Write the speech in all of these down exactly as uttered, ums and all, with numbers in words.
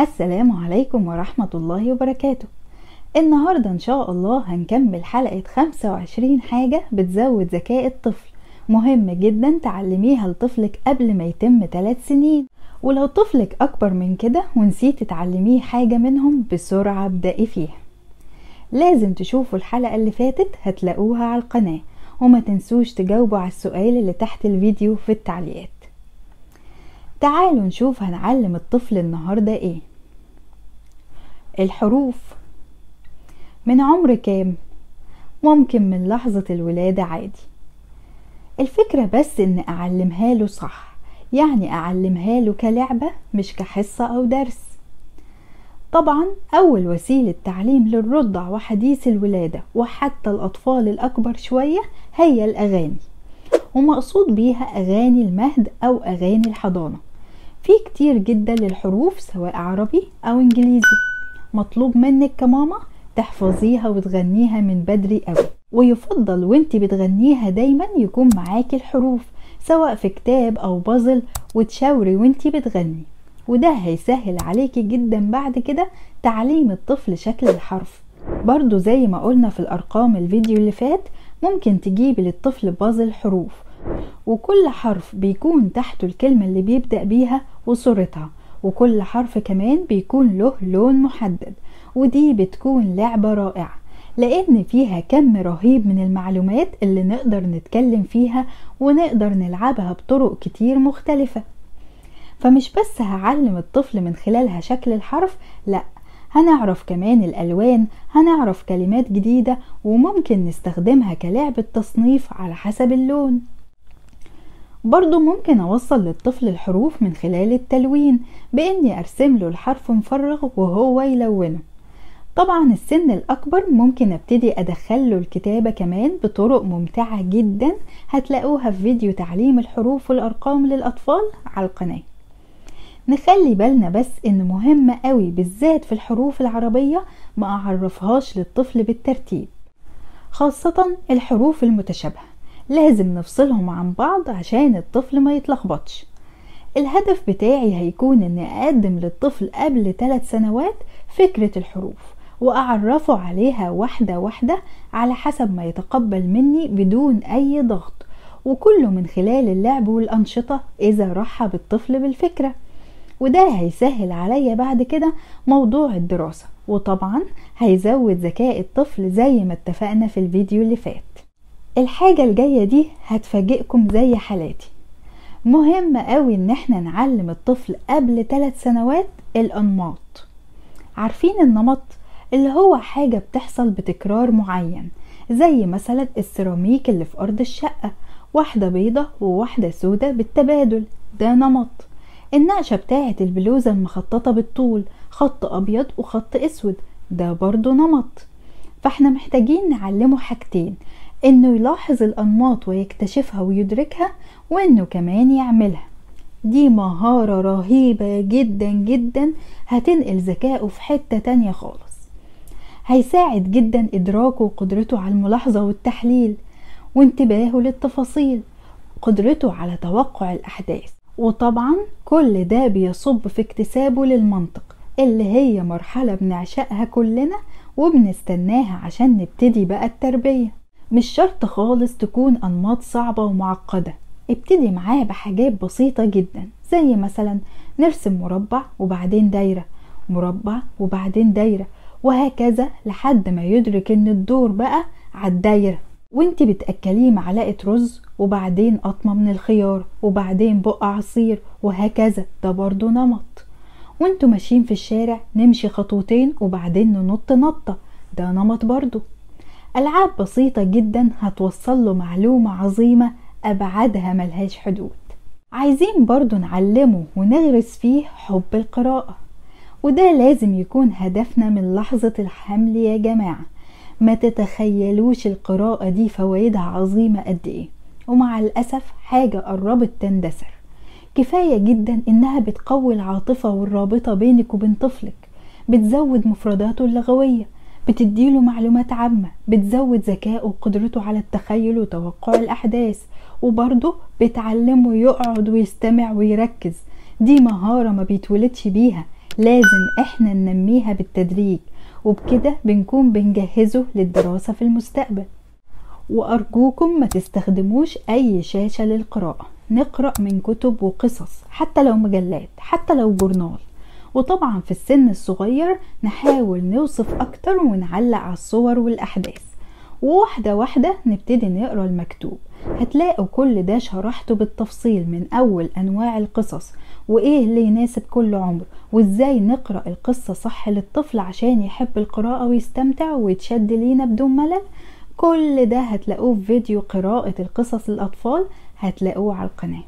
السلام عليكم ورحمة الله وبركاته. النهاردة ان شاء الله هنكمل حلقة خمسة وعشرين حاجة بتزود ذكاء الطفل، مهم جدا تعلميها لطفلك قبل ما يتم ثلاث سنين، ولو طفلك اكبر من كده ونسيت تعلميه حاجة منهم بسرعة ابدأي فيها. لازم تشوفوا الحلقة اللي فاتت، هتلاقوها على القناة، وما تنسوش تجاوبوا على السؤال اللي تحت الفيديو في التعليقات. تعالوا نشوف هنعلم الطفل النهاردة ايه. الحروف من عمر كام؟ ممكن من لحظة الولادة عادي. الفكرة بس ان اعلمها له صح، يعني اعلمها له كلعبة مش كحصة او درس. طبعا اول وسيلة تعليم للرضع وحديث الولادة وحتى الاطفال الاكبر شوية هي الاغاني، ومقصود بيها اغاني المهد او اغاني الحضانة. في كتير جدا للحروف سواء عربي او انجليزي، مطلوب منك كماما تحفظيها وتغنيها من بدري قوي، ويفضل وانت بتغنيها دايما يكون معاكي الحروف سواء في كتاب او بازل، وتشاوري وانت بتغني، وده هيسهل عليكي جدا بعد كده تعليم الطفل شكل الحرف. برضو زي ما قلنا في الارقام الفيديو اللي فات، ممكن تجيبي للطفل بازل حروف، وكل حرف بيكون تحته الكلمة اللي بيبدأ بيها وصورتها، وكل حرف كمان بيكون له لون محدد، ودي بتكون لعبة رائعة لأن فيها كم رهيب من المعلومات اللي نقدر نتكلم فيها، ونقدر نلعبها بطرق كتير مختلفة. فمش بس هعلم الطفل من خلالها شكل الحرف، لأ، هنعرف كمان الألوان، هنعرف كلمات جديدة، وممكن نستخدمها كلعبة تصنيف على حسب اللون. برضو ممكن اوصل للطفل الحروف من خلال التلوين، باني ارسم له الحرف مفرغ وهو يلونه. طبعا السن الاكبر ممكن ابتدي ادخل له الكتابة كمان بطرق ممتعة جدا، هتلاقوها في فيديو تعليم الحروف والارقام للاطفال على القناة. نخلي بالنا بس ان مهم قوي بالذات في الحروف العربية ما اعرفهاش للطفل بالترتيب، خاصة الحروف المتشابهة لازم نفصلهم عن بعض عشان الطفل ما يتلخبطش. الهدف بتاعي هيكون ان اقدم للطفل قبل ثلاث سنوات فكرة الحروف، واعرفه عليها واحدة واحدة على حسب ما يتقبل مني بدون اي ضغط، وكله من خلال اللعب والانشطة اذا رحب الطفل بالفكرة، وده هيسهل عليا بعد كده موضوع الدراسة، وطبعا هيزود ذكاء الطفل زي ما اتفقنا في الفيديو اللي فات. الحاجة الجاية دي هتفاجئكم زي حالاتي، مهم قوي ان احنا نعلم الطفل قبل ثلاث سنوات الانماط. عارفين النمط اللي هو حاجة بتحصل بتكرار معين، زي مثلا السيراميك اللي في ارض الشقة، واحدة بيضة وواحدة سودة بالتبادل، ده نمط. النقشة بتاعت البلوزة المخططة بالطول، خط ابيض وخط اسود، ده برضو نمط. فاحنا محتاجين نعلمه حاجتين، انه يلاحظ الانماط ويكتشفها ويدركها، وانه كمان يعملها. دي مهارة رهيبة جدا جدا هتنقل ذكائه في حتة تانية خالص، هيساعد جدا ادراكه وقدرته على الملاحظة والتحليل، وانتباهه للتفاصيل، قدرته على توقع الاحداث، وطبعا كل ده بيصب في اكتسابه للمنطق اللي هي مرحلة بنعشقها كلنا وبنستناها عشان نبتدي بقى التربية. مش شرط خالص تكون انماط صعبة ومعقدة، ابتدي معاه بحاجات بسيطة جدا، زي مثلا نرسم مربع وبعدين دايرة، مربع وبعدين دايرة، وهكذا لحد ما يدرك ان الدور بقى على الدايرة، وانت بتأكليه معلقة رز وبعدين قطمة من الخيار وبعدين بقى عصير وهكذا، ده برضو نمط. وانتوا ماشيين في الشارع نمشي خطوتين وبعدين ننط نطة، ده نمط برضو. ألعاب بسيطة جدا هتوصل له معلومة عظيمة أبعادها ملهاش حدود. عايزين برضو نعلمه ونغرس فيه حب القراءة، وده لازم يكون هدفنا من لحظة الحمل يا جماعة. ما تتخيلوش القراءة دي فوائدها عظيمة قد ايه، ومع الأسف حاجة قربت تندثر. كفاية جدا انها بتقوي العاطفة والرابطة بينك وبين طفلك، بتزود مفرداته اللغوية، بتديله معلومات عامة، بتزود ذكائه وقدرته على التخيل وتوقع الأحداث، وبرضه بتعلمه يقعد ويستمع ويركز. دي مهارة ما بيتولدش بيها، لازم احنا ننميها بالتدريج، وبكده بنكون بنجهزه للدراسة في المستقبل. وأرجوكم ما تستخدموش أي شاشة للقراءة، نقرأ من كتب وقصص، حتى لو مجلات، حتى لو جورنال. وطبعا في السن الصغير نحاول نوصف أكتر ونعلق على الصور والأحداث، وواحدة واحدة نبتدي نقرأ المكتوب. هتلاقوا كل ده شرحته بالتفصيل من أول أنواع القصص، وإيه اللي يناسب كل عمر، وإزاي نقرأ القصة صح للطفل عشان يحب القراءة ويستمتع ويتشد لينا بدون ملل. كل ده هتلاقوه في فيديو قراءة القصص للأطفال، هتلاقوه على القناة.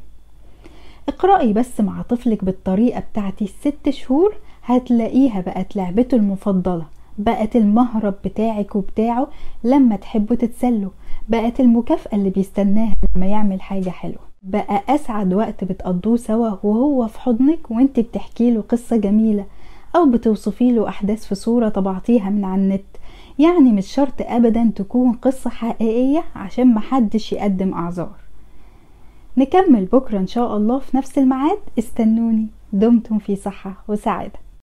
اقرأي بس مع طفلك بالطريقة بتاعتي الست شهور، هتلاقيها بقت لعبته المفضلة، بقت المهرب بتاعك وبتاعه لما تحبوا تتسلوا، بقت المكافأة اللي بيستناها لما يعمل حاجة حلوة، بقى أسعد وقت بتقضوه سوا وهو في حضنك وانت بتحكي له قصة جميلة، أو بتوصفي له أحداث في صورة طبعتيها من على النت. يعني مش شرط أبدا تكون قصة حقيقية عشان محدش يقدم أعذار. نكمل بكرة إن شاء الله في نفس الميعاد، استنوني. دمتم في صحة وسعادة.